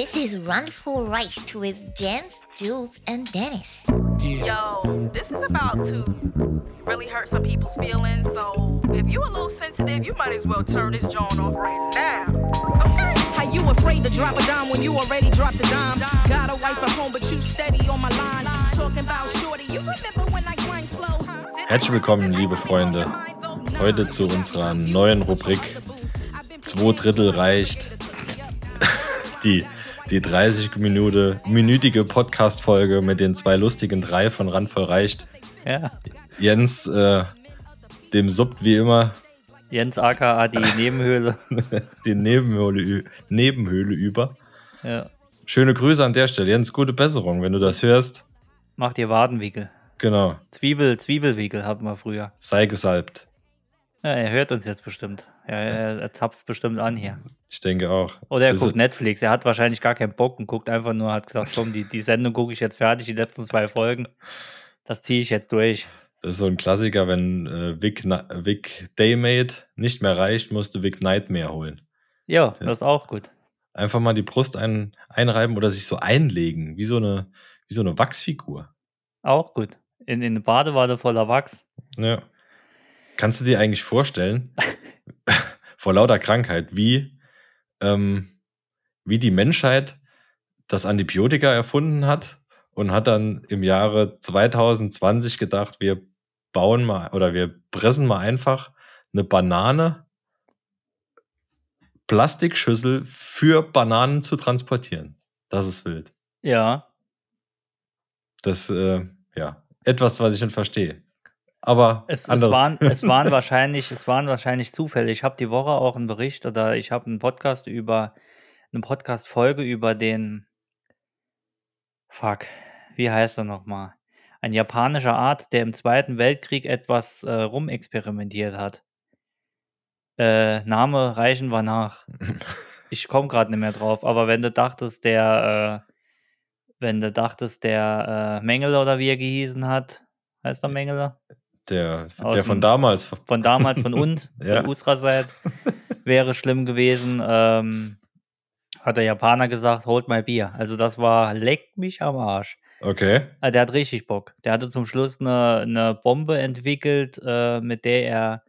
This is Randvoll Reicht with Jens, Jules, and Dennis. Yo, this is about to really hurt some people's feelings, so if you a little sensitive, you might as well turn this joint off right now. Okay? How you afraid to drop a dime when you already dropped a dime? Got a wife at home, but you steady on my line. Talking about shorty, you remember when I grind slow? Herzlich willkommen, liebe Freunde, heute zu unserer neuen Rubrik 2/3 reicht. Die 30-minütige Podcast-Folge mit den zwei lustigen drei von Randvoll Reicht. Ja. Jens, dem Subt wie immer. Jens aka die Nebenhöhle. Die Nebenhöhle über. Ja. Schöne Grüße an der Stelle. Jens, gute Besserung, wenn du das hörst. Mach dir Wadenwickel. Genau. Zwiebelwickel hatten wir früher. Sei gesalbt. Ja, er hört uns jetzt bestimmt. Er zapft bestimmt an hier. Ich denke auch. Oder er guckt Netflix. Er hat wahrscheinlich gar keinen Bock und guckt einfach nur, hat gesagt, komm, die Sendung gucke ich jetzt fertig, die letzten 2 Folgen. Das ziehe ich jetzt durch. Das ist so ein Klassiker, wenn Vic Daymade nicht mehr reicht, musst du Vic Nightmare holen. Ja, das ist auch gut. Einfach mal die Brust einreiben oder sich so einlegen, wie so eine Wachsfigur. Auch gut. In eine Badewanne voller Wachs. Ja. Kannst du dir eigentlich vorstellen, vor lauter Krankheit, wie die Menschheit das Antibiotika erfunden hat und hat dann im Jahre 2020 gedacht, wir bauen mal oder wir pressen mal einfach eine Banane, Plastikschüssel für Bananen zu transportieren. Das ist wild. Ja. Das, ja, etwas, was ich nicht verstehe. Aber es waren wahrscheinlich Zufälle. Ich habe die Woche auch einen Bericht oder ich habe eine Podcast-Folge über den wie heißt er nochmal? Ein japanischer Arzt, der im Zweiten Weltkrieg etwas rumexperimentiert hat. Name reichen wir nach. Ich komme gerade nicht mehr drauf, aber wenn du dachtest, der Mengele oder wie er gehießen hat, heißt er Mengele? Der von damals. Von damals, von uns, ja. Von Usra selbst, wäre schlimm gewesen, hat der Japaner gesagt, holt mal Bier. Also das war, leck mich am Arsch. Okay. Also der hat richtig Bock. Der hatte zum Schluss eine Bombe entwickelt, mit der er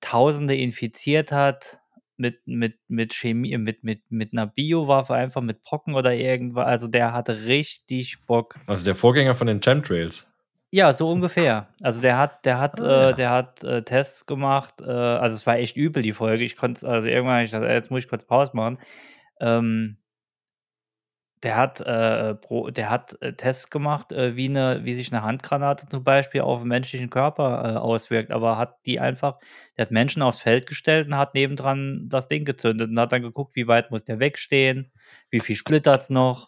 Tausende infiziert hat, mit Chemie, mit einer Biowaffe, einfach mit Pocken oder irgendwas. Also der hatte richtig Bock. Also der Vorgänger von den Chemtrails. Ja, so ungefähr. Also der hat Tests gemacht. Also es war echt übel, die Folge. Irgendwann habe ich gedacht, jetzt muss ich kurz Pause machen. Der hat Tests gemacht, wie sich eine Handgranate zum Beispiel auf den menschlichen Körper auswirkt. Aber der hat Menschen aufs Feld gestellt und hat nebendran das Ding gezündet und hat dann geguckt, wie weit muss der wegstehen, wie viel splittert's noch.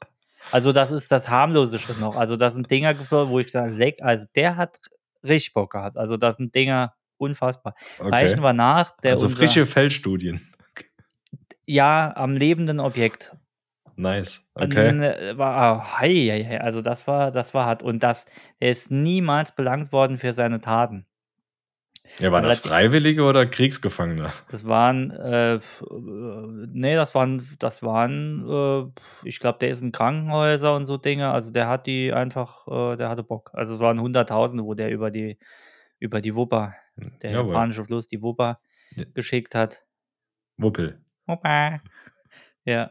Also das ist das harmlose Schritt noch. Also das sind Dinger, wo ich sage, leck, also der hat richtig Bock gehabt. Also das sind Dinger, unfassbar. Okay. Reichen wir nach. Frische Feldstudien. Ja, am lebenden Objekt. Nice, okay. Also das war hart. Und der ist niemals belangt worden für seine Taten. Ja, waren das Freiwillige oder Kriegsgefangene? Ich glaube, der ist in Krankenhäuser und so Dinge, also der hatte Bock. Also es waren Hunderttausende, wo der über die Wupper, der japanische Fluss, die Wupper geschickt hat. Wupper. Ja,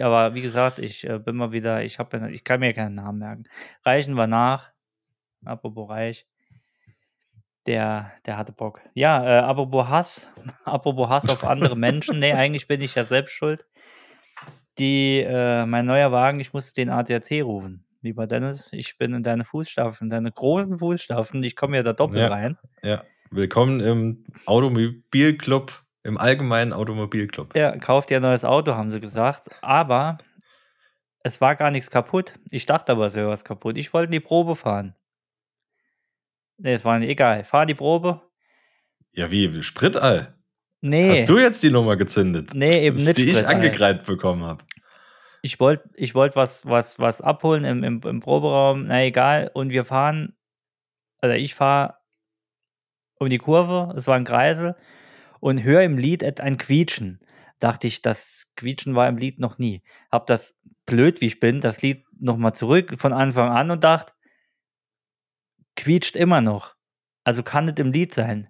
aber wie gesagt, ich kann mir keinen Namen merken. Reichen wir nach, apropos Reich. Der hatte Bock. Ja, apropos Hass auf andere Menschen. Nee, eigentlich bin ich ja selbst schuld. Mein neuer Wagen, ich musste den ADAC rufen. Lieber Dennis, ich bin in deine Fußstapfen, deine großen Fußstapfen. Ich komme ja da doppelt rein. Ja, willkommen im Automobilclub, im allgemeinen Automobilclub. Ja, kauft ihr ein neues Auto, haben sie gesagt. Aber es war gar nichts kaputt. Ich dachte aber, es wäre was kaputt. Ich wollte in die Probe fahren. Nee, es war nicht egal. Fahr die Probe. Ja, wie? Spritall? Nee. Hast du jetzt die Nummer gezündet? Nee, eben nicht. Die Spritall. Ich angegreift bekommen habe. Ich wollte was abholen im Proberaum. Na, egal. Und wir fahren, also ich fahre um die Kurve. Es war ein Kreisel. Und höre im Lied ein Quietschen. Dachte ich, das Quietschen war im Lied noch nie. Hab das blöd wie ich bin, das Lied nochmal zurück von Anfang an und dachte, quietscht immer noch. Also kann das im Lied sein.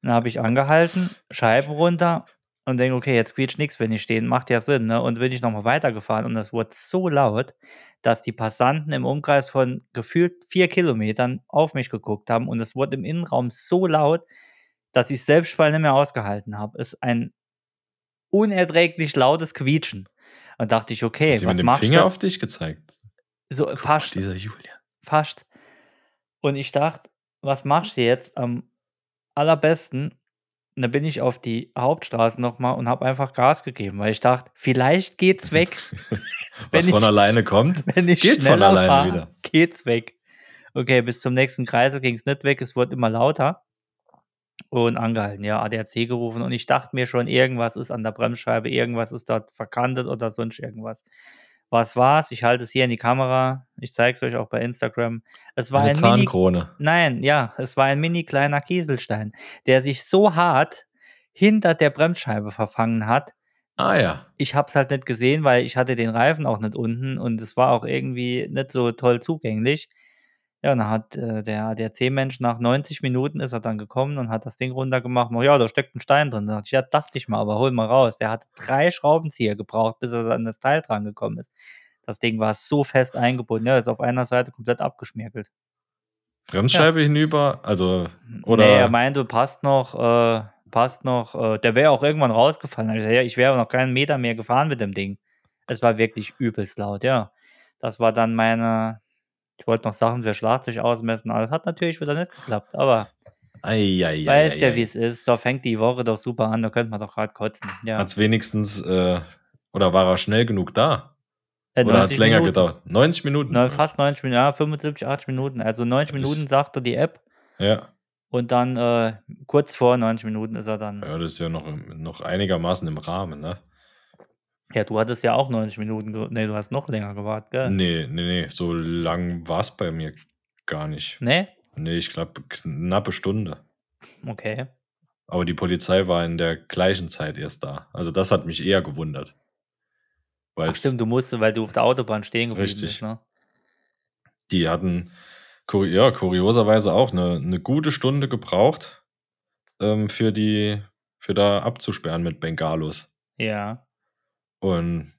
Dann habe ich angehalten, Scheiben runter und denke, okay, jetzt quietscht nichts, wenn ich stehen, macht ja Sinn, ne? Und bin ich nochmal weitergefahren und das wurde so laut, dass die Passanten im Umkreis von gefühlt 4 Kilometern auf mich geguckt haben und es wurde im Innenraum so laut, dass ich es selbst nicht mehr ausgehalten habe. Ist ein unerträglich lautes Quietschen. Und dachte ich, okay, was machst du? Hast du mit dem Finger auf dich gezeigt? So, fast. Dieser Julia. Fast. Und ich dachte, was machst du jetzt am allerbesten? Und dann bin ich auf die Hauptstraße nochmal und habe einfach Gas gegeben, weil ich dachte, vielleicht geht's weg. Was von alleine kommt, geht von alleine fahr, wieder. Geht's weg. Okay, bis zum nächsten Kreisel ging's nicht weg, es wurde immer lauter und angehalten, ja, ADAC gerufen und ich dachte mir schon, irgendwas ist an der Bremsscheibe, irgendwas ist dort verkantet oder sonst irgendwas. Was war's? Ich halte es hier in die Kamera, ich zeige es euch auch bei Instagram. Es war eine Zahnkrone. Es war ein mini kleiner Kieselstein, der sich so hart hinter der Bremsscheibe verfangen hat. Ah ja. Ich habe es halt nicht gesehen, weil ich hatte den Reifen auch nicht unten und es war auch irgendwie nicht so toll zugänglich. Ja, und dann hat der ADAC-Mensch nach 90 Minuten ist er dann gekommen und hat das Ding runtergemacht. Ja, da steckt ein Stein drin. Da dachte ich, ja, dachte ich mal, aber hol mal raus. Der hat 3 Schraubenzieher gebraucht, bis er an das Teil dran gekommen ist. Das Ding war so fest eingebunden. Ja, ist auf einer Seite komplett abgeschmirgelt. Bremsscheibe hinüber? Also, oder? Nee, er meinte, passt noch. Der wäre auch irgendwann rausgefallen. Da hab ich gesagt, ja, ich wäre noch keinen Meter mehr gefahren mit dem Ding. Es war wirklich übelst laut, ja. Das war dann meine... Ich wollte noch Sachen für Schlagzeug ausmessen, aber das hat natürlich wieder nicht geklappt, aber weißt ja, wie es ist, da fängt die Woche doch super an, da könnte man doch gerade kotzen. Ja. Hat es wenigstens, oder war er schnell genug da? Oder hat es länger gedauert? 90 Minuten? Na, fast 90 Minuten, ja, 75, 80 Minuten, also 90 Minuten sagte die App. Ja. Und dann kurz vor 90 Minuten ist er dann. Ja, das ist ja noch einigermaßen im Rahmen, ne? Ja, du hattest ja auch 90 Minuten, du hast noch länger gewartet, gell? Nee, so lang war es bei mir gar nicht. Nee? Nee, ich glaube, knappe Stunde. Okay. Aber die Polizei war in der gleichen Zeit erst da. Also das hat mich eher gewundert. Ach stimmt, du musstest, weil du auf der Autobahn stehen geblieben bist, ne? Die hatten, kurioserweise auch eine gute Stunde gebraucht, für da abzusperren mit Bengalos. Ja. Und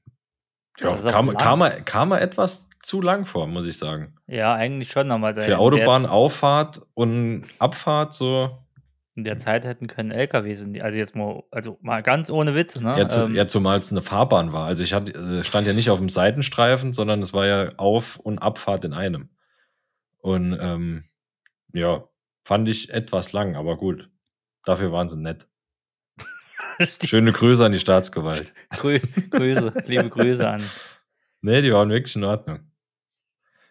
ja, kam er etwas zu lang vor, muss ich sagen. Ja, eigentlich schon. Aber für Autobahnauffahrt und Abfahrt so. In der Zeit hätten können LKWs, also mal ganz ohne Witz, ne? Ja, zumal es eine Fahrbahn war. Also ich stand ja nicht auf dem Seitenstreifen, sondern es war ja Auf- und Abfahrt in einem. Und fand ich etwas lang, aber gut. Dafür waren sie nett. Schöne Grüße an die Staatsgewalt. Liebe Grüße an. Nee, die waren wirklich in Ordnung.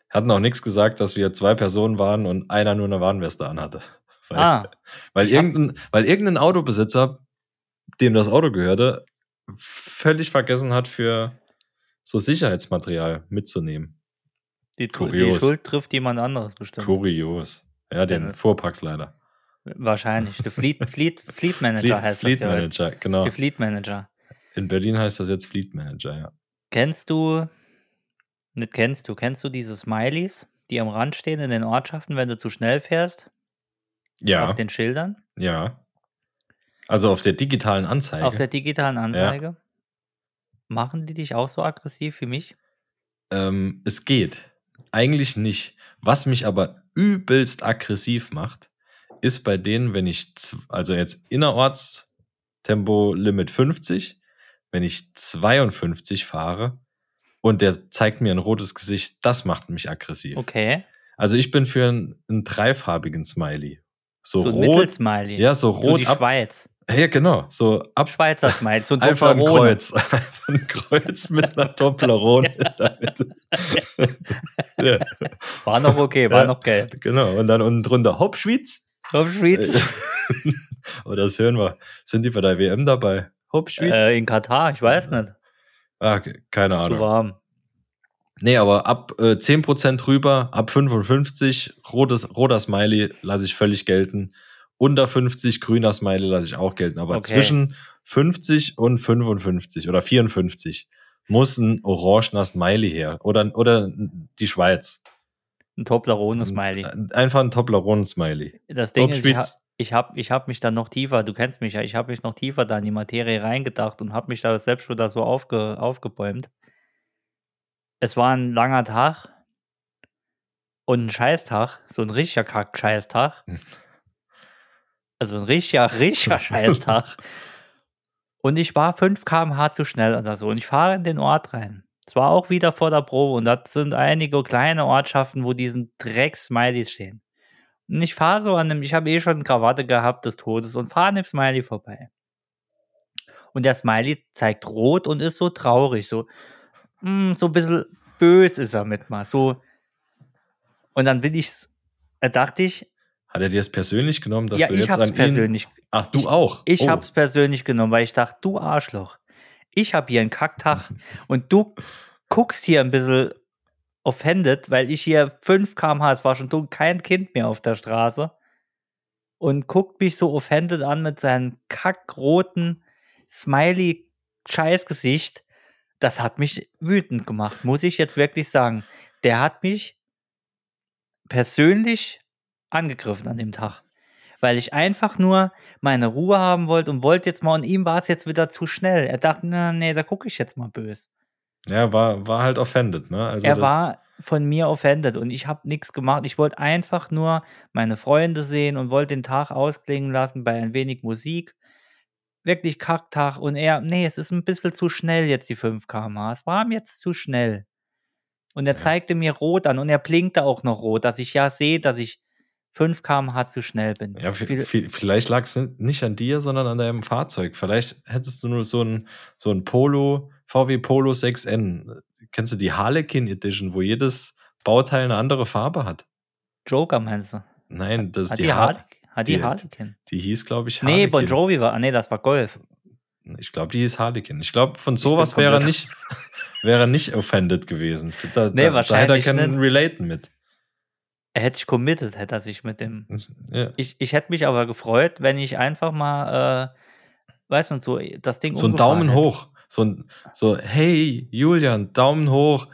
Hatten auch nichts gesagt, dass wir 2 Personen waren und einer nur eine Warnweste anhatte. Weil irgendein Autobesitzer, dem das Auto gehörte, völlig vergessen hat, für so Sicherheitsmaterial mitzunehmen. Die Schuld trifft jemand anderes bestimmt. Kurios. Ja, den Fuhrparksleiter. Wahrscheinlich. Der Fleet Manager heißt das ja. Fleet Manager, genau. Der Fleet Manager. In Berlin heißt das jetzt Fleet Manager, ja. Kennst du diese Smileys, die am Rand stehen in den Ortschaften, wenn du zu schnell fährst? Ja. Auf den Schildern? Ja. Also auf der digitalen Anzeige. Ja. Machen die dich auch so aggressiv wie mich? Es geht. Eigentlich nicht. Was mich aber übelst aggressiv macht, ist bei denen, wenn ich, also jetzt innerorts Tempolimit 50, wenn ich 52 fahre und der zeigt mir ein rotes Gesicht, das macht mich aggressiv. Okay. Also ich bin für einen dreifarbigen Smiley. So rot. Mittelsmiley. Ja, so rot. So die Schweiz. Ja, genau. So ab Schweizer Smiley. So ein einfach ein Kreuz. Einfach ein Kreuz mit einer Toblerone. Ja. War noch okay, noch gelb. Genau. Und dann unten drunter Hauptschweiz. Oh, das hören wir. Sind die bei der WM dabei? In Katar, ich weiß nicht. Ah, keine Ahnung. Zu warm. Nee, aber ab 10% rüber, ab 55, roter Smiley lasse ich völlig gelten. Unter 50, grüner Smiley lasse ich auch gelten. Aber zwischen 50 und 55 oder 54 muss ein orangener Smiley her. Oder die Schweiz. Ein Toblerone-Smiley. Einfach ein Toblerone-Smiley. Das Ding ist, ich hab mich dann noch tiefer, du kennst mich ja, ich habe mich noch tiefer da in die Materie reingedacht und habe mich da selbst schon da so aufgebäumt. Es war ein langer Tag und ein Scheißtag, so ein richtiger Kack-Scheißtag. Also ein richtiger Scheißtag. Und ich war 5 km/h zu schnell oder so. Und ich fahre in den Ort rein. Es war auch wieder vor der Probe. Und das sind einige kleine Ortschaften, wo diesen Drecks-Smileys stehen. Und ich fahre so an dem, ich habe eh schon eine Krawatte gehabt des Todes und fahre an dem Smiley vorbei. Und der Smiley zeigt rot und ist so traurig. So ein bisschen böse ist er mit mal. So. Und dann dachte ich, hat er dir das persönlich genommen, dass ja, du jetzt an ihn... persönlich. Ach, du auch? Ich hab's persönlich genommen, weil ich dachte, du Arschloch, ich hab hier einen Kacktag und du guckst hier ein bisschen offended, weil ich hier 5 km/h, es war schon dunkel, kein Kind mehr auf der Straße und guckt mich so offended an mit seinem kackroten Smiley-Scheißgesicht. Das hat mich wütend gemacht, muss ich jetzt wirklich sagen. Der hat mich persönlich angegriffen an dem Tag, weil ich einfach nur meine Ruhe haben wollte und wollte jetzt mal, und ihm war es jetzt wieder zu schnell. Er dachte, nee, da gucke ich jetzt mal böse. Ja, war halt offended, ne? Also er war von mir offended und ich habe nichts gemacht. Ich wollte einfach nur meine Freunde sehen und wollte den Tag ausklingen lassen bei ein wenig Musik. Wirklich Kacktag, und er, nee, es ist ein bisschen zu schnell jetzt die 5 km/h. Es war ihm jetzt zu schnell. Und er zeigte mir rot an und er blinkte auch noch rot, dass ich ja sehe, dass ich 5 km/h zu schnell bin. Ja, vielleicht lag es nicht an dir, sondern an deinem Fahrzeug. Vielleicht hättest du nur so ein Polo, VW Polo 6N. Kennst du die Harlequin Edition, wo jedes Bauteil eine andere Farbe hat? Joker meinst du? Nein, das ist die Harlequin. Hat die Harlequin? Die hieß, glaube ich, Harlequin. Nee, Bon Jovi war, das war Golf. Ich glaube, die hieß Harlequin. Ich glaube, von sowas wäre nicht offended gewesen. Da hätte er keinen Relaten mit. Er hätte sich committed, hätte er sich mit dem... Ja. Ich hätte mich aber gefreut, wenn ich einfach mal, weiß nicht, so das Ding so einen Daumen hätte. Hoch. So, hey, Julian, Daumen hoch.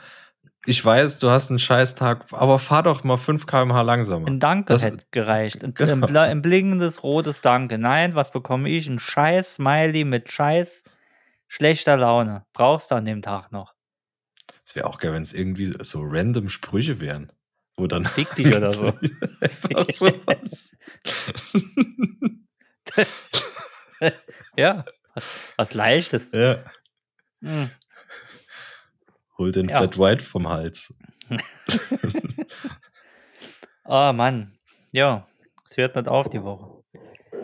Ich weiß, du hast einen Scheißtag, aber fahr doch mal 5 km/h langsamer. Ein Danke hätte gereicht. Genau. Ein blinkendes, rotes Danke. Nein, was bekomme ich? Ein Scheiß-Smiley mit Scheiß schlechter Laune. Brauchst du an dem Tag noch. Es wäre auch geil, wenn es irgendwie so random Sprüche wären. Wo dann fick dich oder so. Sowas. Ja, was Leichtes. Ja. Hm. Hol den Flat White vom Hals. Oh Mann. Ja, es hört nicht auf die Woche.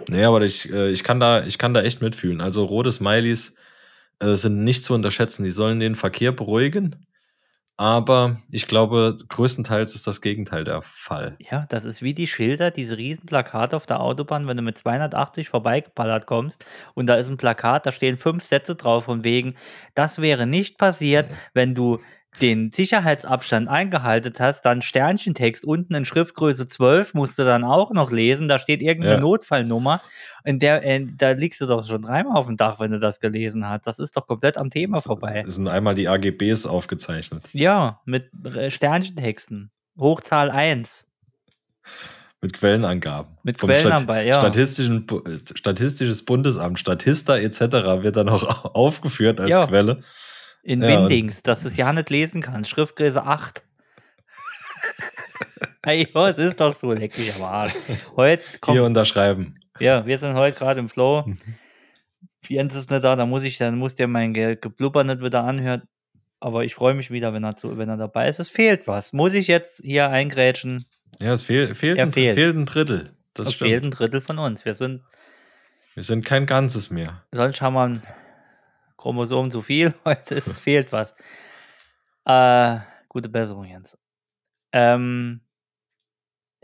Nee, aber ich kann da echt mitfühlen. Also rote Smileys sind nicht zu unterschätzen. Die sollen den Verkehr beruhigen. Aber ich glaube, größtenteils ist das Gegenteil der Fall. Ja, das ist wie die Schilder, diese riesen Plakate auf der Autobahn, wenn du mit 280 vorbeigeballert kommst und da ist ein Plakat, da stehen 5 Sätze drauf von wegen, das wäre nicht passiert, wenn du den Sicherheitsabstand eingehalten hast, dann Sternchentext unten in Schriftgröße 12 musst du dann auch noch lesen, da steht irgendeine Notfallnummer, da liegst du doch schon dreimal auf dem Dach, wenn du das gelesen hast. Das ist doch komplett am Thema vorbei. Es sind einmal die AGBs aufgezeichnet. Ja, mit Sternchentexten. Hochzahl 1. Mit Quellenangaben. Mit Quellenangaben, ja. Statistisches Bundesamt, Statista etc. wird dann auch aufgeführt als Quelle. In Windings, dass du es ja nicht lesen kannst. Schriftgröße 8. Hey, es ist doch so, leck mich am Arsch. Heute kommt, hier unterschreiben. Ja, wir sind heute gerade im Flow. Jens ist nicht da, dann muss der mein Geblubber nicht wieder anhören. Aber ich freue mich wieder, wenn er dabei ist. Es fehlt was. Muss ich jetzt hier eingrätschen? Ja, es fehlt ein Drittel. Das stimmt. Fehlt ein Drittel von uns. Wir sind kein Ganzes mehr. Sonst haben wir ein Chromosom zu viel, heute fehlt was. Gute Besserung, Jens.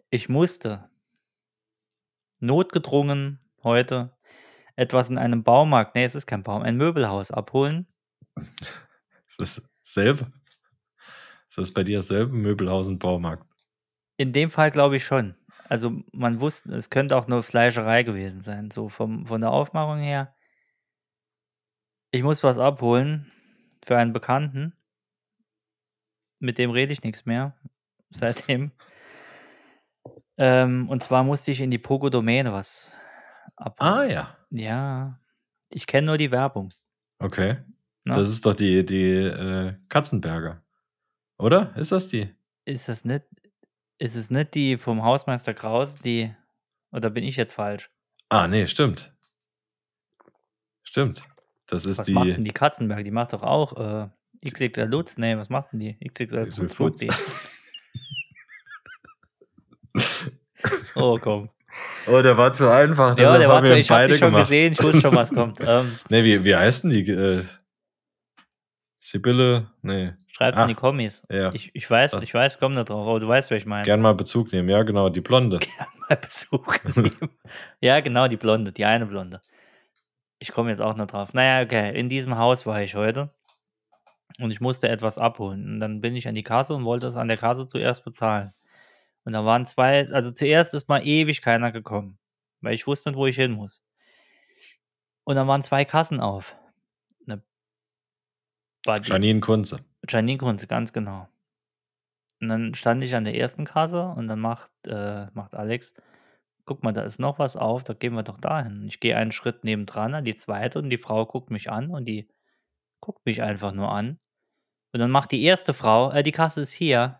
Ich musste notgedrungen heute etwas in einem Baumarkt, es ist kein Baum, ein Möbelhaus abholen. Ist das selbe? Ist das bei dir dasselbe Möbelhaus und Baumarkt? In dem Fall glaube ich schon. Also man wusste, es könnte auch eine Fleischerei gewesen sein, so von der Aufmachung her. Ich muss was abholen. für einen Bekannten. Mit dem rede ich nichts mehr seitdem. Und zwar musste ich in die Poco Domäne was abholen. Ah ja. Ja, ich kenne nur die Werbung. Okay, na? Das ist doch die Katzenberger, oder? Ist das die? Ist es nicht die vom Hausmeister Kraus, die, oder bin ich jetzt falsch? Ah nee, stimmt. Stimmt, das ist was die... Was macht denn die Katzenberg? Die macht doch auch XXL Lutz? Nee, was macht denn die? XXL Lutz. Oh, komm. Oh, der war zu einfach. Ja, der war zu einfach. Ich hab dich schon gesehen. Ich wusste schon, was kommt. Nee, wie heißen die? Sibylle? Nee. Schreib's in die Kommis. Ja. Ich weiß, komm da drauf. Aber du weißt, wer ich meine. Gern mal Bezug nehmen. Ja, genau, die Blonde. Gern mal Bezug nehmen. Ja, genau, die Blonde. Die eine Blonde. Ich komme jetzt auch noch drauf. Naja, okay. In diesem Haus war ich heute. Und ich musste etwas abholen. Und dann bin ich an die Kasse und wollte es an der Kasse zuerst bezahlen. Und da waren zwei, also zuerst ist mal ewig keiner gekommen, weil ich wusste nicht, wo ich hin muss. Und dann waren zwei Kassen auf. Janine Kunze, ganz genau. Und dann stand ich an der ersten Kasse und dann macht Alex, guck mal, da ist noch was auf, da gehen wir doch dahin. Ich gehe einen Schritt nebendran an die zweite und die Frau guckt mich an und die guckt mich einfach nur an. Und dann macht die erste Frau, die Kasse ist hier.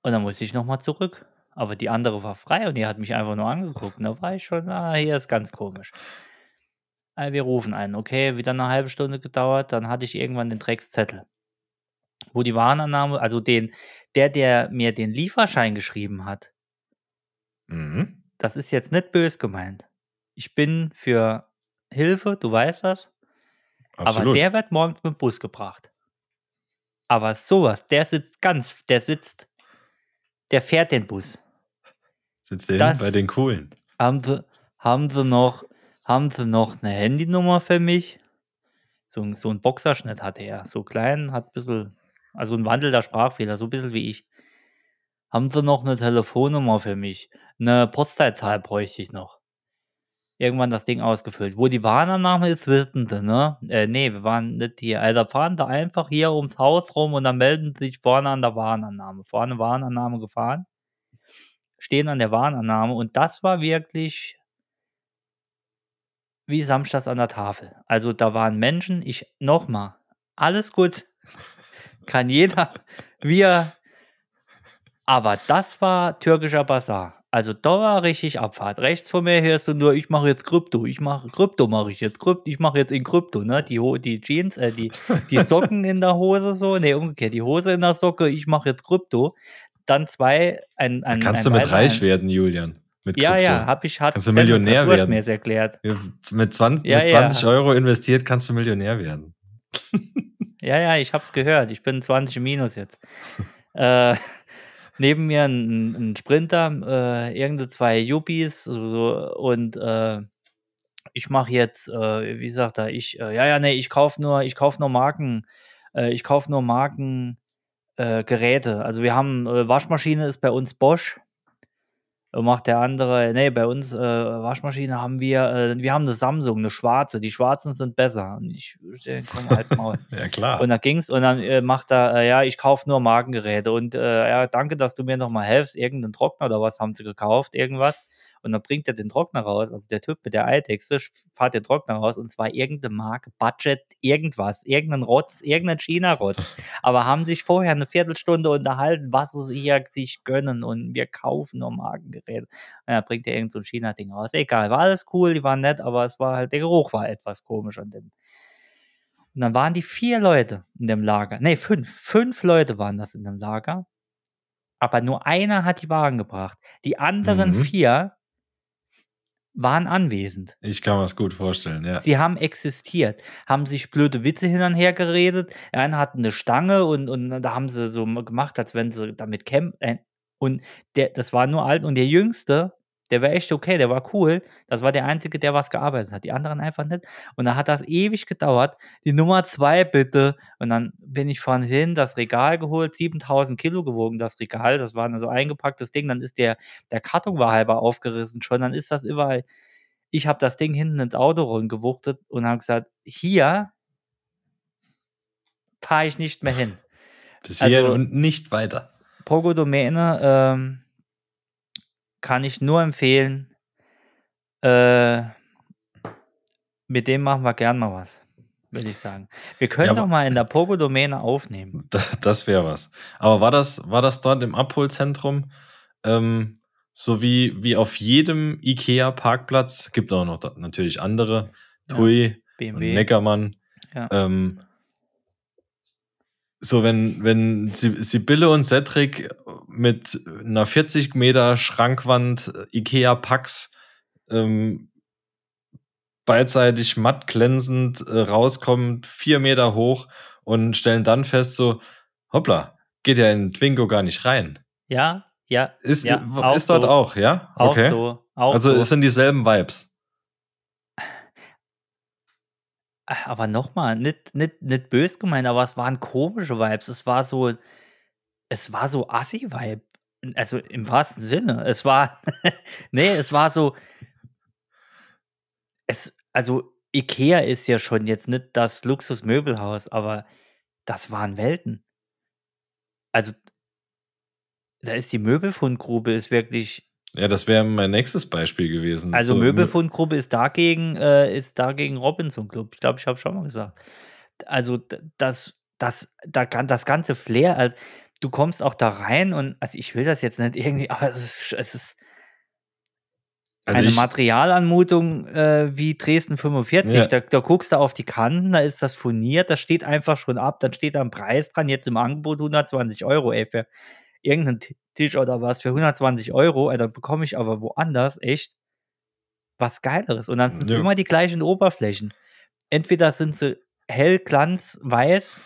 Und dann musste ich nochmal zurück. Aber die andere war frei und die hat mich einfach nur angeguckt. Und da war ich schon, hier ist ganz komisch. Also wir rufen einen. Okay, wieder eine halbe Stunde gedauert. Dann hatte ich irgendwann den Dreckszettel. Wo die Warenannahme, also der mir den Lieferschein geschrieben hat. Mhm. Das ist jetzt nicht böse gemeint. Ich bin für Hilfe, du weißt das. Absolut. Aber der wird morgens mit dem Bus gebracht. Aber sowas, der fährt den Bus. Sitzt der bei den Kohlen? Haben sie noch eine Handynummer für mich? So ein Boxerschnitt hatte er. So klein, hat ein bisschen, also ein wandelnder Sprachfehler, so ein bisschen wie ich. Haben sie noch eine Telefonnummer für mich? Eine Postleitzahl bräuchte ich noch. Irgendwann das Ding ausgefüllt. Wo die Warnannahme ist, wissen sie, ne? Nee, wir waren nicht hier. Also fahren da einfach hier ums Haus rum und dann melden sie sich vorne an der Warnannahme. Vorne Warnannahme gefahren, stehen an der Warnannahme und das war wirklich wie samstags an der Tafel. Also da waren Menschen, nochmal, alles gut, kann jeder, aber das war türkischer Bazar. Also da war richtig Abfahrt. Rechts von mir hörst du nur, ich mache jetzt in Krypto, ne? Die Jeans, die Socken in der Hose so, nee, umgekehrt, die Hose in der Socke, ich mache jetzt Krypto. Dann werden, Julian, mit Krypto. Ja, kannst du Millionär werden. Mir's erklärt. Mit 20 Euro investiert kannst du Millionär werden. Ja, ich hab's gehört, ich bin 20 minus jetzt. Neben mir ein Sprinter, irgendeine zwei Yuppies und ich mache jetzt, wie sagt er, ich kaufe nur Markengeräte. Also wir haben, Waschmaschine ist bei uns Bosch, macht der andere, nee, bei uns Waschmaschine haben wir haben eine Samsung, eine schwarze, die schwarzen sind besser. Und ich komm halt's Maul. Ja, klar. Und da ging's und dann macht er, ich kaufe nur Markengeräte und danke, dass du mir nochmal helfst, irgendeinen Trockner oder was haben sie gekauft, irgendwas. Und dann bringt er den Trockner raus, also der Typ mit der Eidechse fährt den Trockner raus und zwar irgendeine Marke, Budget, irgendwas, irgendeinen Rotz, irgendeinen China-Rotz. Aber haben sich vorher eine Viertelstunde unterhalten, was sie hier sich gönnen und wir kaufen nur Markengeräte. Und dann bringt er irgend so ein China-Ding raus. Egal, war alles cool, die waren nett, aber es war halt, der Geruch war etwas komisch an dem. Und dann waren die 4 Leute in dem Lager. Nee, 5. 5 Leute waren das in dem Lager. Aber nur einer hat die Waren gebracht. Die anderen 4 waren anwesend. Ich kann mir das gut vorstellen, ja. Sie haben existiert, haben sich blöde Witze hin und her geredet, einer hat eine Stange und da haben sie so gemacht, als wenn sie damit kämpfen. Und das war nur alt und der Jüngste, der war echt okay, der war cool, das war der Einzige, der was gearbeitet hat, die anderen einfach nicht. Und da hat das ewig gedauert, die Nummer 2 bitte. Und dann bin ich vorhin hin, das Regal geholt, 7000 Kilo gewogen, das Regal, das war ein so eingepacktes Ding, dann ist der Karton war halber aufgerissen schon, dann ist das überall, ich habe das Ding hinten ins Auto rumgewuchtet und habe gesagt, hier fahre ich nicht mehr hin. Bis hierhin also, und nicht weiter. Poco Domäne kann ich nur empfehlen. Mit dem machen wir gern mal was, würde ich sagen. Wir können doch mal in der Poco Domäne aufnehmen. Das wäre was. Aber war das dort im Abholzentrum so wie auf jedem Ikea-Parkplatz, gibt auch noch natürlich andere, Tui und Neckermann. Ja. So, wenn Sibylle und Cedric mit einer 40 Meter Schrankwand Ikea-Packs beidseitig matt glänzend rauskommen, 4 Meter hoch und stellen dann fest, so, hoppla, geht ja in Twingo gar nicht rein. Ja. Ist dort so. Auch, ja? Okay. Auch so. Also es sind dieselben Vibes. Aber nochmal, nicht böse gemeint, aber es waren komische Vibes. Es war so Assi-Vibe. Also im wahrsten Sinne. Also Ikea ist ja schon jetzt nicht das Luxusmöbelhaus, aber das waren Welten. Also da ist die Möbelfundgrube ist wirklich... Ja, das wäre mein nächstes Beispiel gewesen. Also so, Möbelfundgrube ist dagegen Robinson Club. Ich glaube, ich habe schon mal gesagt. Also das ganze Flair, also, du kommst auch da rein und also ich will das jetzt nicht irgendwie, aber es ist also eine Materialanmutung wie Dresden 45. Ja. Da guckst du auf die Kanten, da ist das furniert, das steht einfach schon ab, dann steht da ein Preis dran, jetzt im Angebot 120 €, ey, für irgendeinen Tisch oder was, für 120 €, dann bekomme ich aber woanders echt was Geileres. Und dann sind es immer die gleichen Oberflächen. Entweder sind sie hell, Glanz, weiß,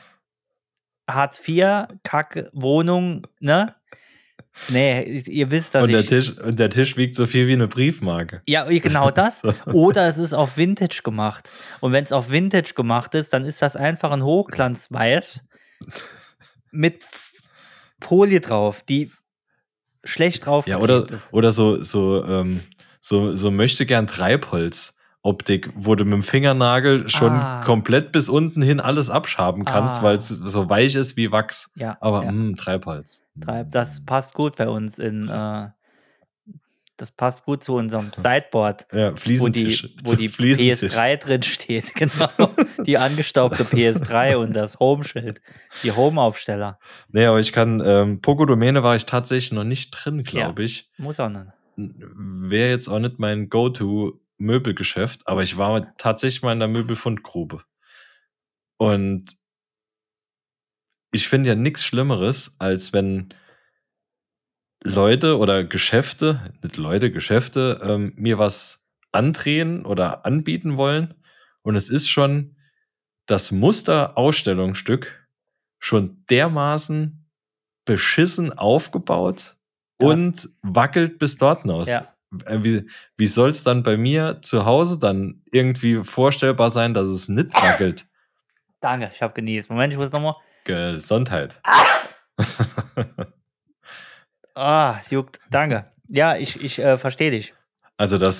Hartz IV, Kacke, Wohnung, ne? Nee, ihr wisst, dass der Tisch wiegt so viel wie eine Briefmarke. Ja, genau das. So. Oder es ist auf Vintage gemacht. Und wenn es auf Vintage gemacht ist, dann ist das einfach ein Hochglanzweiß mit Folie drauf, die schlecht drauf ist. Ja, oder so möchte gern Treibholz-Optik, wo du mit dem Fingernagel schon komplett bis unten hin alles abschaben kannst, weil es so weich ist wie Wachs. Ja, aber Treibholz. Das passt gut bei uns das passt gut zu unserem Sideboard. Ja, Fliesentisch. Wo die PS3 drin steht, genau. Die angestaubte PS3 und das Home-Schild. Die Home-Aufsteller. Nee, aber ich kann, Poco Domäne war ich tatsächlich noch nicht drin, glaube ich. Muss auch nicht. Wäre jetzt auch nicht mein Go-To-Möbelgeschäft, aber ich war tatsächlich mal in der Möbelfundgrube. Und ich finde ja nichts Schlimmeres, als wenn Leute oder Geschäfte, nicht Leute, Geschäfte, mir was andrehen oder anbieten wollen und es ist schon das Musterausstellungsstück schon dermaßen beschissen aufgebaut und wackelt bis dort hinaus. Ja. Wie soll es dann bei mir zu Hause dann irgendwie vorstellbar sein, dass es nicht wackelt? Danke, ich habe genießt. Moment, ich muss nochmal. Gesundheit. Es juckt. Danke. Ja, ich verstehe dich. Also da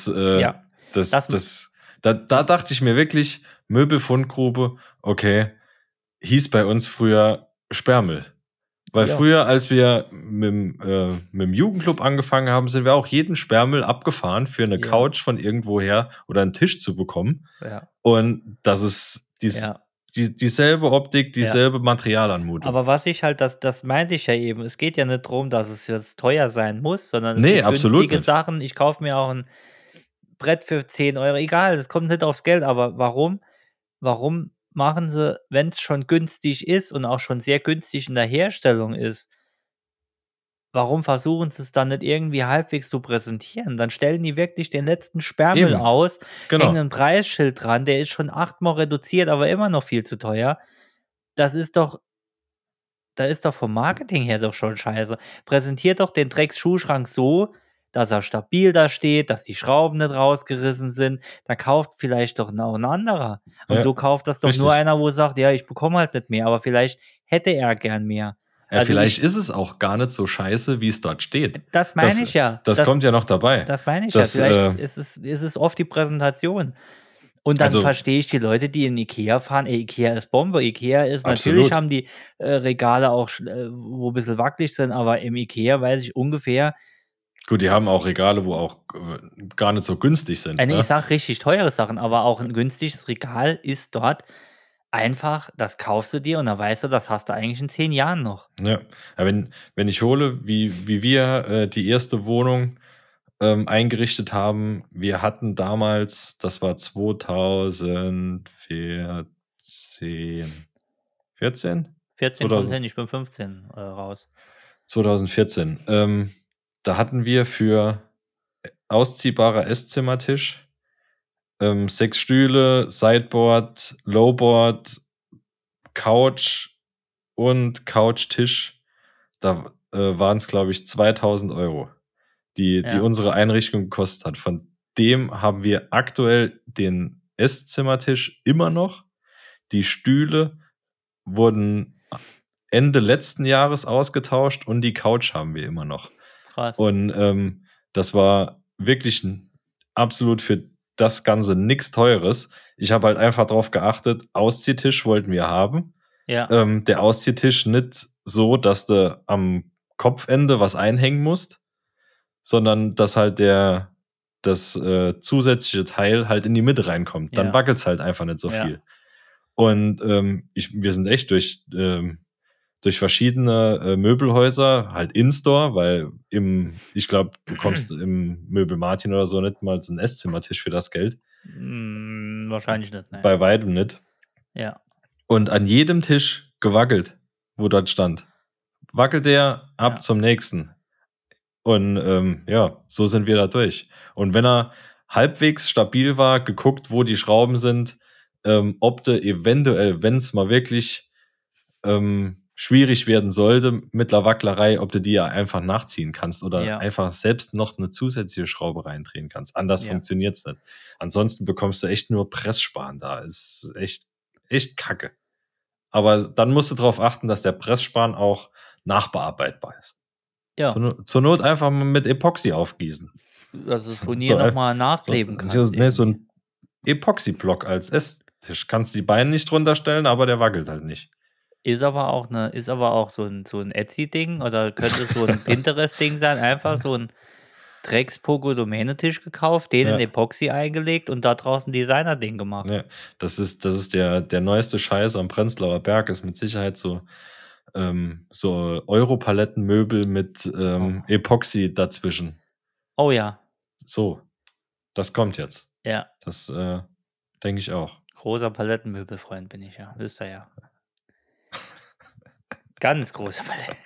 dachte ich mir wirklich, Möbelfundgrube, okay, hieß bei uns früher Sperrmüll. Weil früher, als wir mit dem Jugendclub angefangen haben, sind wir auch jeden Sperrmüll abgefahren, für eine Couch von irgendwoher oder einen Tisch zu bekommen. Ja. Und das ist dieselbe Optik, dieselbe Materialanmutung. Aber was ich halt, das meinte ich ja eben, es geht ja nicht darum, dass es jetzt teuer sein muss, sondern es sind günstige Sachen. Ich kaufe mir auch ein Brett für 10 €, egal, das kommt nicht aufs Geld, aber warum machen sie, wenn es schon günstig ist und auch schon sehr günstig in der Herstellung ist, warum versuchen sie es dann nicht irgendwie halbwegs zu präsentieren? Dann stellen die wirklich den letzten Sperrmüll aus, hängen ein Preisschild dran, der ist schon 8-mal reduziert, aber immer noch viel zu teuer. Da ist doch vom Marketing her doch schon scheiße. Präsentiert doch den Drecks-Schuhschrank so, dass er stabil da steht, dass die Schrauben nicht rausgerissen sind. Da kauft vielleicht doch noch ein anderer. Und so kauft das doch nur einer, wo sagt, ja, ich bekomme halt nicht mehr, aber vielleicht hätte er gern mehr. Ja, also vielleicht ist es auch gar nicht so scheiße, wie es dort steht. Das meine ich ja. Das kommt ja noch dabei. Das meine ich ja. Vielleicht ist es oft die Präsentation. Und dann verstehe ich die Leute, die in Ikea fahren. Ikea ist Bombe. Ikea ist, absolut. Natürlich haben die Regale auch, wo ein bisschen wackelig sind, aber im Ikea weiß ich ungefähr. Gut, die haben auch Regale, wo auch gar nicht so günstig sind. Also, ne? Ich sage richtig teure Sachen, aber auch ein günstiges Regal ist dort einfach, das kaufst du dir und dann weißt du, das hast du eigentlich in 10 Jahren noch. Ja, aber wenn ich hole, wie wir die erste Wohnung eingerichtet haben, wir hatten damals, das war 2014, da hatten wir für ausziehbarer Esszimmertisch 6 Stühle, Sideboard, Lowboard, Couch und Couchtisch. Da waren es, glaube ich, 2.000 €. Die unsere Einrichtung gekostet hat. Von dem haben wir aktuell den Esszimmertisch immer noch. Die Stühle wurden Ende letzten Jahres ausgetauscht und die Couch haben wir immer noch. Krass. Und das war wirklich absolut für das Ganze nichts Teures. Ich habe halt einfach drauf geachtet, Ausziehtisch wollten wir haben. Ja. Der Ausziehtisch nicht so, dass du am Kopfende was einhängen musst, sondern dass halt das zusätzliche Teil halt in die Mitte reinkommt. Dann wackelt es halt einfach nicht so viel. Und wir sind echt durch verschiedene Möbelhäuser, halt in-store, weil ich glaube, du kommst im Möbel Martin oder so nicht mal einen Esszimmertisch für das Geld. Wahrscheinlich nicht, nein. Bei weitem nicht. Ja. Und an jedem Tisch gewackelt, wo dort stand. Wackelt der ab zum nächsten. Und so sind wir da durch. Und wenn er halbwegs stabil war, geguckt, wo die Schrauben sind, ob du eventuell, wenn es mal wirklich schwierig werden sollte mit der Wacklerei, ob du die ja einfach nachziehen kannst oder einfach selbst noch eine zusätzliche Schraube reindrehen kannst. Anders funktioniert es nicht. Ansonsten bekommst du echt nur Pressspan da. Das ist echt kacke. Aber dann musst du darauf achten, dass der Pressspan auch nachbearbeitbar ist. Ja. Zur Not einfach mal mit Epoxy aufgießen. Dass das Furnier nochmal nachkleben kann. So ein Epoxy-Block als Esstisch. Kannst die Beine nicht drunter stellen, aber der wackelt halt nicht. Ist aber auch so ein Etsy-Ding oder könnte so ein Pinterest-Ding sein. Einfach so ein Drecks Poco Domäne-Tisch gekauft, den in Epoxy eingelegt und da draußen ein Designer-Ding gemacht. Ja. Das ist der neueste Scheiß am Prenzlauer Berg, ist mit Sicherheit so Euro-Palettenmöbel mit Epoxy dazwischen. Oh ja. So, das kommt jetzt. Ja. Das denke ich auch. Großer Palettenmöbelfreund bin ich ja, wisst ihr ja. Ganz großer Paletten.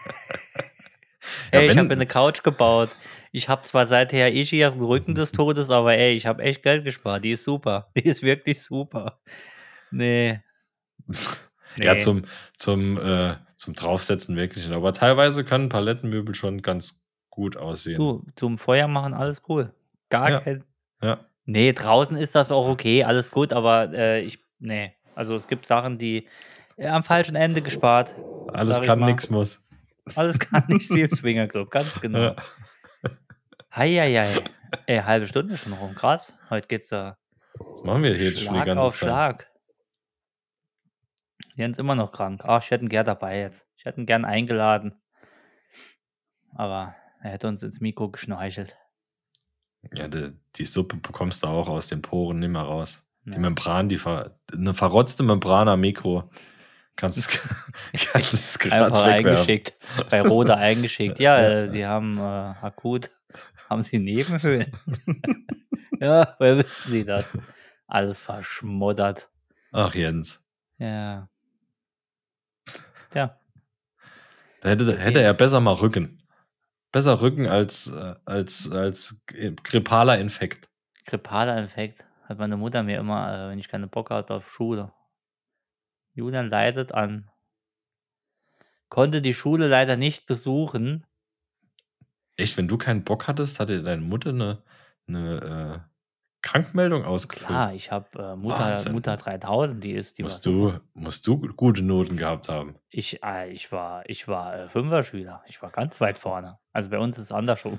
Hey, ja, ich habe eine Couch gebaut. Ich habe zwar seither Ischias den Rücken des Todes, aber ey, ich habe echt Geld gespart. Die ist super. Die ist wirklich super. Nee. Ja, zum Draufsetzen wirklich nicht. Aber teilweise kann Palettenmöbel schon ganz gut aussehen. Du, zum Feuer machen, alles cool. Gar kein... Ja. Nee, draußen ist das auch okay, alles gut, aber Also es gibt Sachen, die am falschen Ende gespart. Alles kann, nix muss. Alles kann, nicht viel Swingerclub, ganz genau. Ja. Heieiei. Ey, halbe Stunde schon rum, krass. Heute geht's da... Was machen wir hier schon die ganze Zeit? Schlag auf Schlag. Jens immer noch krank. Ach, ich hätte ihn gern dabei jetzt. Ich hätte ihn gern eingeladen. Aber er hätte uns ins Mikro geschnorchelt. Ja, die Suppe bekommst du auch aus den Poren nicht mehr raus. Ja. Die Membran, eine verrotzte Membran am Mikro. Kannst es gerade einfach wegwerfen. Eingeschickt. Bei Rode eingeschickt. Ja, sie haben akut. Haben sie Nebenhöhlen? Ja, wer wissen sie das? Alles verschmoddert. Ach, Jens. Ja. Ja. Da hätte er besser mal Rücken. Besser Rücken als grippaler Infekt. Grippaler Infekt. Hat meine Mutter mir immer, wenn ich keine Bock hatte auf Schule. Julian leidet an. Konnte die Schule leider nicht besuchen. Echt, wenn du keinen Bock hattest, hatte deine Mutter eine Krankmeldung ausgefüllt. Ja, ich habe Mutter 3000, die ist. Die musst du gute Noten gehabt haben. Ich war Fünfer-Schüler. Ich war ganz weit vorne. Also bei uns ist es andersrum.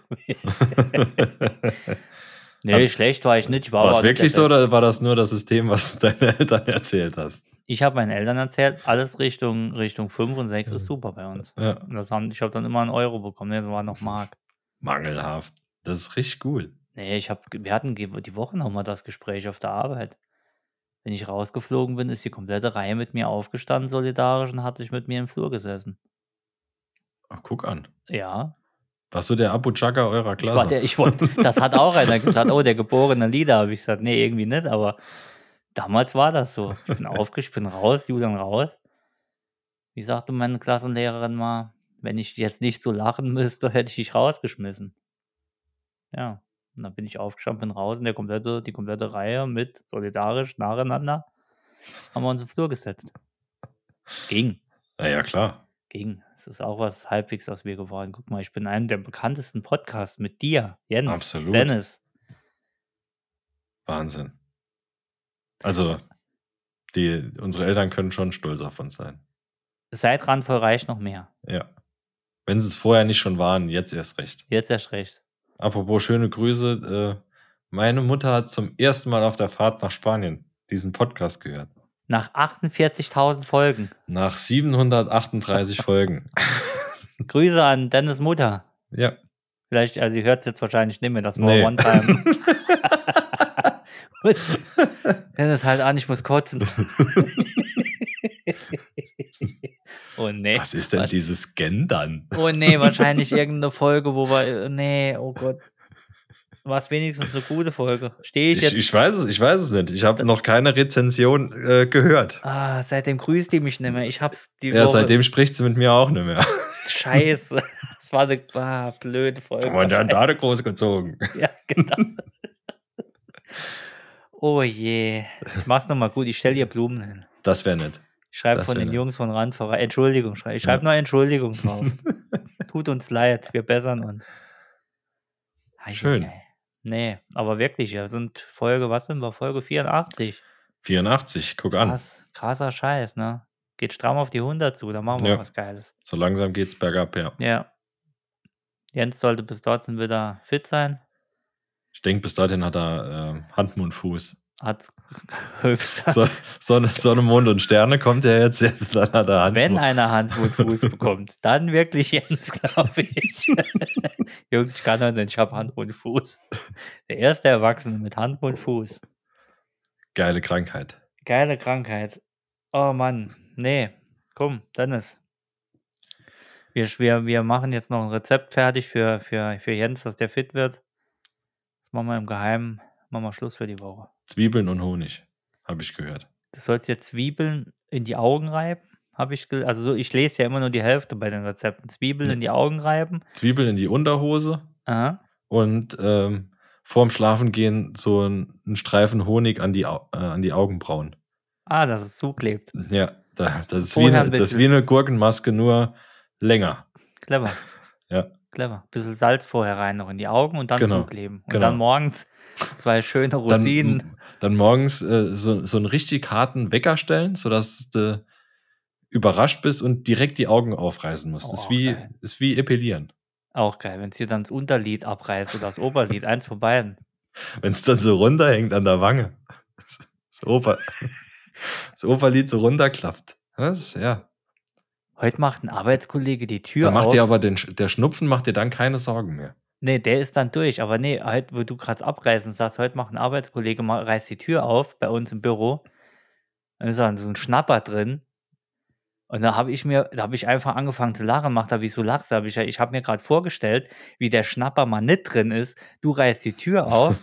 Nee, schlecht war ich nicht. War es wirklich so oder war das nur das System, was du deinen Eltern erzählt hast? Ich habe meinen Eltern erzählt, alles Richtung 5 und 6 ist super bei uns. Ja. Und ich habe dann immer einen Euro bekommen, das war noch Mark. Mangelhaft, das ist richtig cool. Nee, wir hatten die Woche nochmal das Gespräch auf der Arbeit. Wenn ich rausgeflogen bin, ist die komplette Reihe mit mir aufgestanden, solidarisch, und hat sich mit mir im Flur gesessen. Ach, guck an. Ja. Warst du der Abu-Chaka eurer Klasse? Das hat auch einer gesagt, oh, der geborene Lieder. Habe ich gesagt, nee, irgendwie nicht, aber damals war das so. Ich bin bin raus, Julian raus. Wie sagte meine Klassenlehrerin mal, wenn ich jetzt nicht so lachen müsste, hätte ich dich rausgeschmissen. Ja, und dann bin ich aufgestanden, bin raus und die komplette Reihe mit solidarisch nacheinander haben wir uns im Flur gesetzt. Ging. Ja, klar. Ging. Das ist auch was halbwegs aus mir geworden. Guck mal, ich bin einem der bekanntesten Podcasts mit dir, Jens. Absolut. Dennis. Wahnsinn. Also, unsere Eltern können schon stolz auf uns sein. Seit Randvoll Reicht noch mehr. Ja. Wenn sie es vorher nicht schon waren, jetzt erst recht. Jetzt erst recht. Apropos schöne Grüße. Meine Mutter hat zum ersten Mal auf der Fahrt nach Spanien diesen Podcast gehört. Nach 48.000 Folgen. Nach 738 Folgen. Grüße an Dennis Mutter. Ja. Vielleicht, also sie hört es jetzt wahrscheinlich nicht mehr, das war One Time. Dennis, halt an, ich muss kotzen. Oh nee. Was ist denn dieses Gendern? Oh nee, wahrscheinlich irgendeine Folge, wo wir. Nee, oh Gott. War es wenigstens eine gute Folge? Stehe ich jetzt? Ich weiß es nicht. Ich habe noch keine Rezension gehört. Ah, seitdem grüßt die mich nicht mehr. Ich hab's die Woche. Seitdem spricht sie mit mir auch nicht mehr. Scheiße. Das war eine blöde Folge. Man hat da groß gezogen. Ja, genau. Oh je. Ich mach's nochmal gut. Ich stelle dir Blumen hin. Das wäre nett. Ich schreibe von den Jungs von Randvoll Reicht. Entschuldigung. Ich schreibe nur Entschuldigung drauf. Tut uns leid. Wir bessern uns. Schön. Nee, aber wirklich, wir sind Folge 84. 84, guck an. Krasser Scheiß, ne? Geht stramm auf die 100 zu, da machen wir was Geiles. So langsam geht's bergab, ja. Ja. Jens sollte bis dorthin wieder fit sein. Ich denke, bis dorthin hat er Hand, Mund, Fuß. Hat's höchstens. Sonne, Mond und Sterne kommt ja jetzt dann hat er Hand. Wenn einer Hand, Mund, Fuß bekommt, dann wirklich Jens, glaube ich. Jungs, ich kann heute nicht, ich habe Hand, Mund, Fuß. Der erste Erwachsene mit Hand, Mund, Fuß. Geile Krankheit. Geile Krankheit. Oh Mann, nee. Komm, Dennis. Wir machen jetzt noch ein Rezept fertig für Jens, dass der fit wird. Das machen wir im Geheimen. Machen wir Schluss für die Woche. Zwiebeln und Honig, habe ich gehört. Du sollst jetzt Zwiebeln in die Augen reiben, habe ich gehört. Also ich lese ja immer nur die Hälfte bei den Rezepten. Zwiebeln in die Augen reiben. Zwiebeln in die Unterhose. Aha. Und vorm Schlafengehen so einen Streifen Honig an die Augenbrauen. Ah, dass es zuklebt. Ja, das ist wie eine Gurkenmaske, nur länger. Clever. Ja. Clever. Ein bisschen Salz vorher rein noch in die Augen und dann zukleben. Und dann morgens 2 schöne Rosinen. Dann morgens so einen richtig harten Wecker stellen, sodass du überrascht bist und direkt die Augen aufreißen musst. Ist wie Epilieren. Auch geil, wenn es dir dann das Unterlid abreißt oder das Oberlid, eins von beiden. Wenn es dann so runterhängt an der Wange. Das Oberlid so runterklappt. Das, ja. Heute macht ein Arbeitskollege die Tür auf. Da macht dir aber der Schnupfen macht dir dann keine Sorgen mehr. Nee, der ist dann durch, aber nee, halt, wo du gerade abreißen sagst, heute macht ein Arbeitskollege, reißt die Tür auf bei uns im Büro, dann ist da so ein Schnapper drin und da habe ich einfach angefangen zu lachen, wieso lachst du? Ich habe mir gerade vorgestellt, wie der Schnapper mal nicht drin ist, du reißt die Tür auf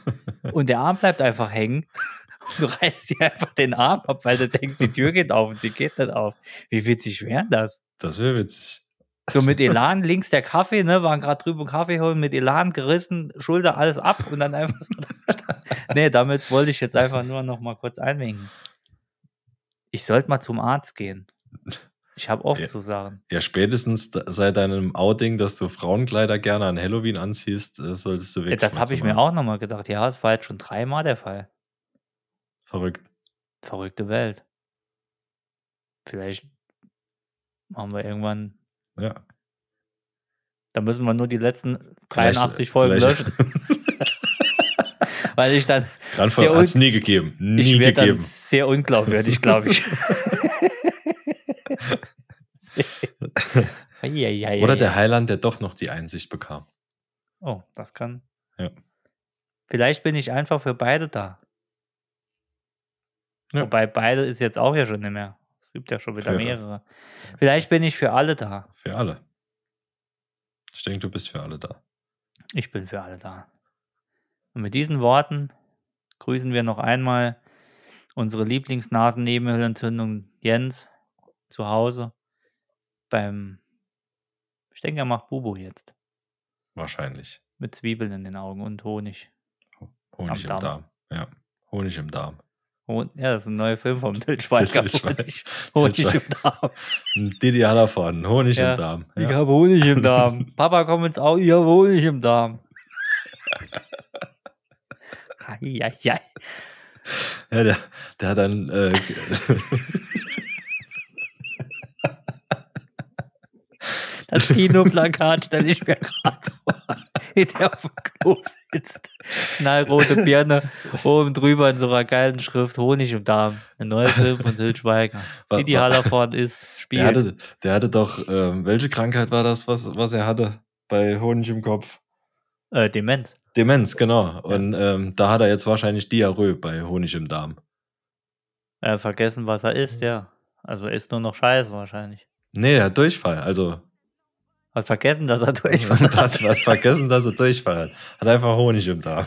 und der Arm bleibt einfach hängen. Du reißt dir einfach den Arm ab, weil du denkst, die Tür geht auf und sie geht nicht auf. Wie witzig wäre das? Das wäre witzig. So mit Elan, links der Kaffee, ne, waren gerade drüben Kaffee holen, mit Elan gerissen, Schulter alles ab und dann einfach so. Nee, damit wollte ich jetzt einfach nur noch mal kurz einwinken. Ich sollte mal zum Arzt gehen. Ich habe oft so Sachen. Ja, spätestens seit deinem Outing, dass du Frauenkleider gerne an Halloween anziehst, solltest du wirklich. Ja, das habe ich mir auch nochmal gedacht. Ja, es war jetzt schon 3 Mal der Fall. Verrückt. Verrückte Welt. Vielleicht machen wir irgendwann. Ja. Da müssen wir nur die letzten 83 Folgen löschen. weil ich dann... Randvoll hat es nie gegeben. Ich wäre dann sehr unglaubwürdig, glaube ich. Oder der Heiland, der doch noch die Einsicht bekam. Oh, das kann... Ja. Vielleicht bin ich einfach für beide da. Ja. Wobei beide ist jetzt auch ja schon nicht mehr. Es gibt ja schon wieder mehrere. Vielleicht bin ich für alle da. Für alle. Ich denke, du bist für alle da. Ich bin für alle da. Und mit diesen Worten grüßen wir noch einmal unsere Lieblingsnasennebenhöhlenentzündung Jens zu Hause beim, ich denke, er macht Bubo jetzt. Wahrscheinlich. Mit Zwiebeln in den Augen und Honig. Honig am Darm. Ja, Honig im Darm. Ja, das ist ein neuer Film vom Til Schweiger. Honig im Darm. Didi Hallervorden, Honig im Darm. Ja. Ich habe Honig im Darm. Papa, komm ins Auge, ich habe Honig im Darm. Ja, der hat dann... Das Kinoplakat stelle ich mir gerade vor, in der auf dem Klo sitzt. Knallrote Birne, oben drüber in so einer geilen Schrift Honig im Darm. Ein neuer Film von Til Schweiger. Wie die Hallervorden ist, spielt. Der hatte doch, welche Krankheit war das, was er hatte bei Honig im Kopf? Demenz. Demenz, genau. Und da hat er jetzt wahrscheinlich Diarrhoe bei Honig im Darm. Vergessen, was er isst, ja. Also isst nur noch Scheiße wahrscheinlich. Nee, er hat Durchfall, also... Hat vergessen, dass er Durchfall hat. Hat vergessen, dass er Durchfall hat. Hat einfach Honig im Darm.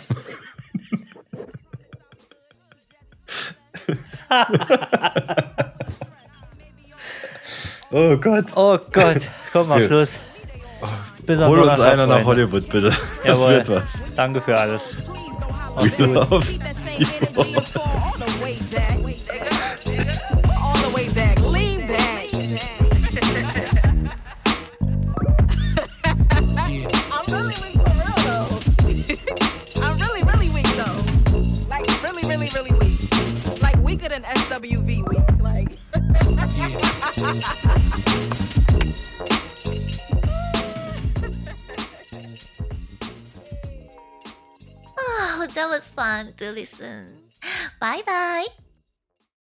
Oh Gott. Oh Gott. Komm mal, Schluss. Bis Hol uns einer nach Hollywood, bitte. Das Jawohl. Wird was. Danke für alles. An SWV week, like. Oh, that was fun to listen. Bye bye.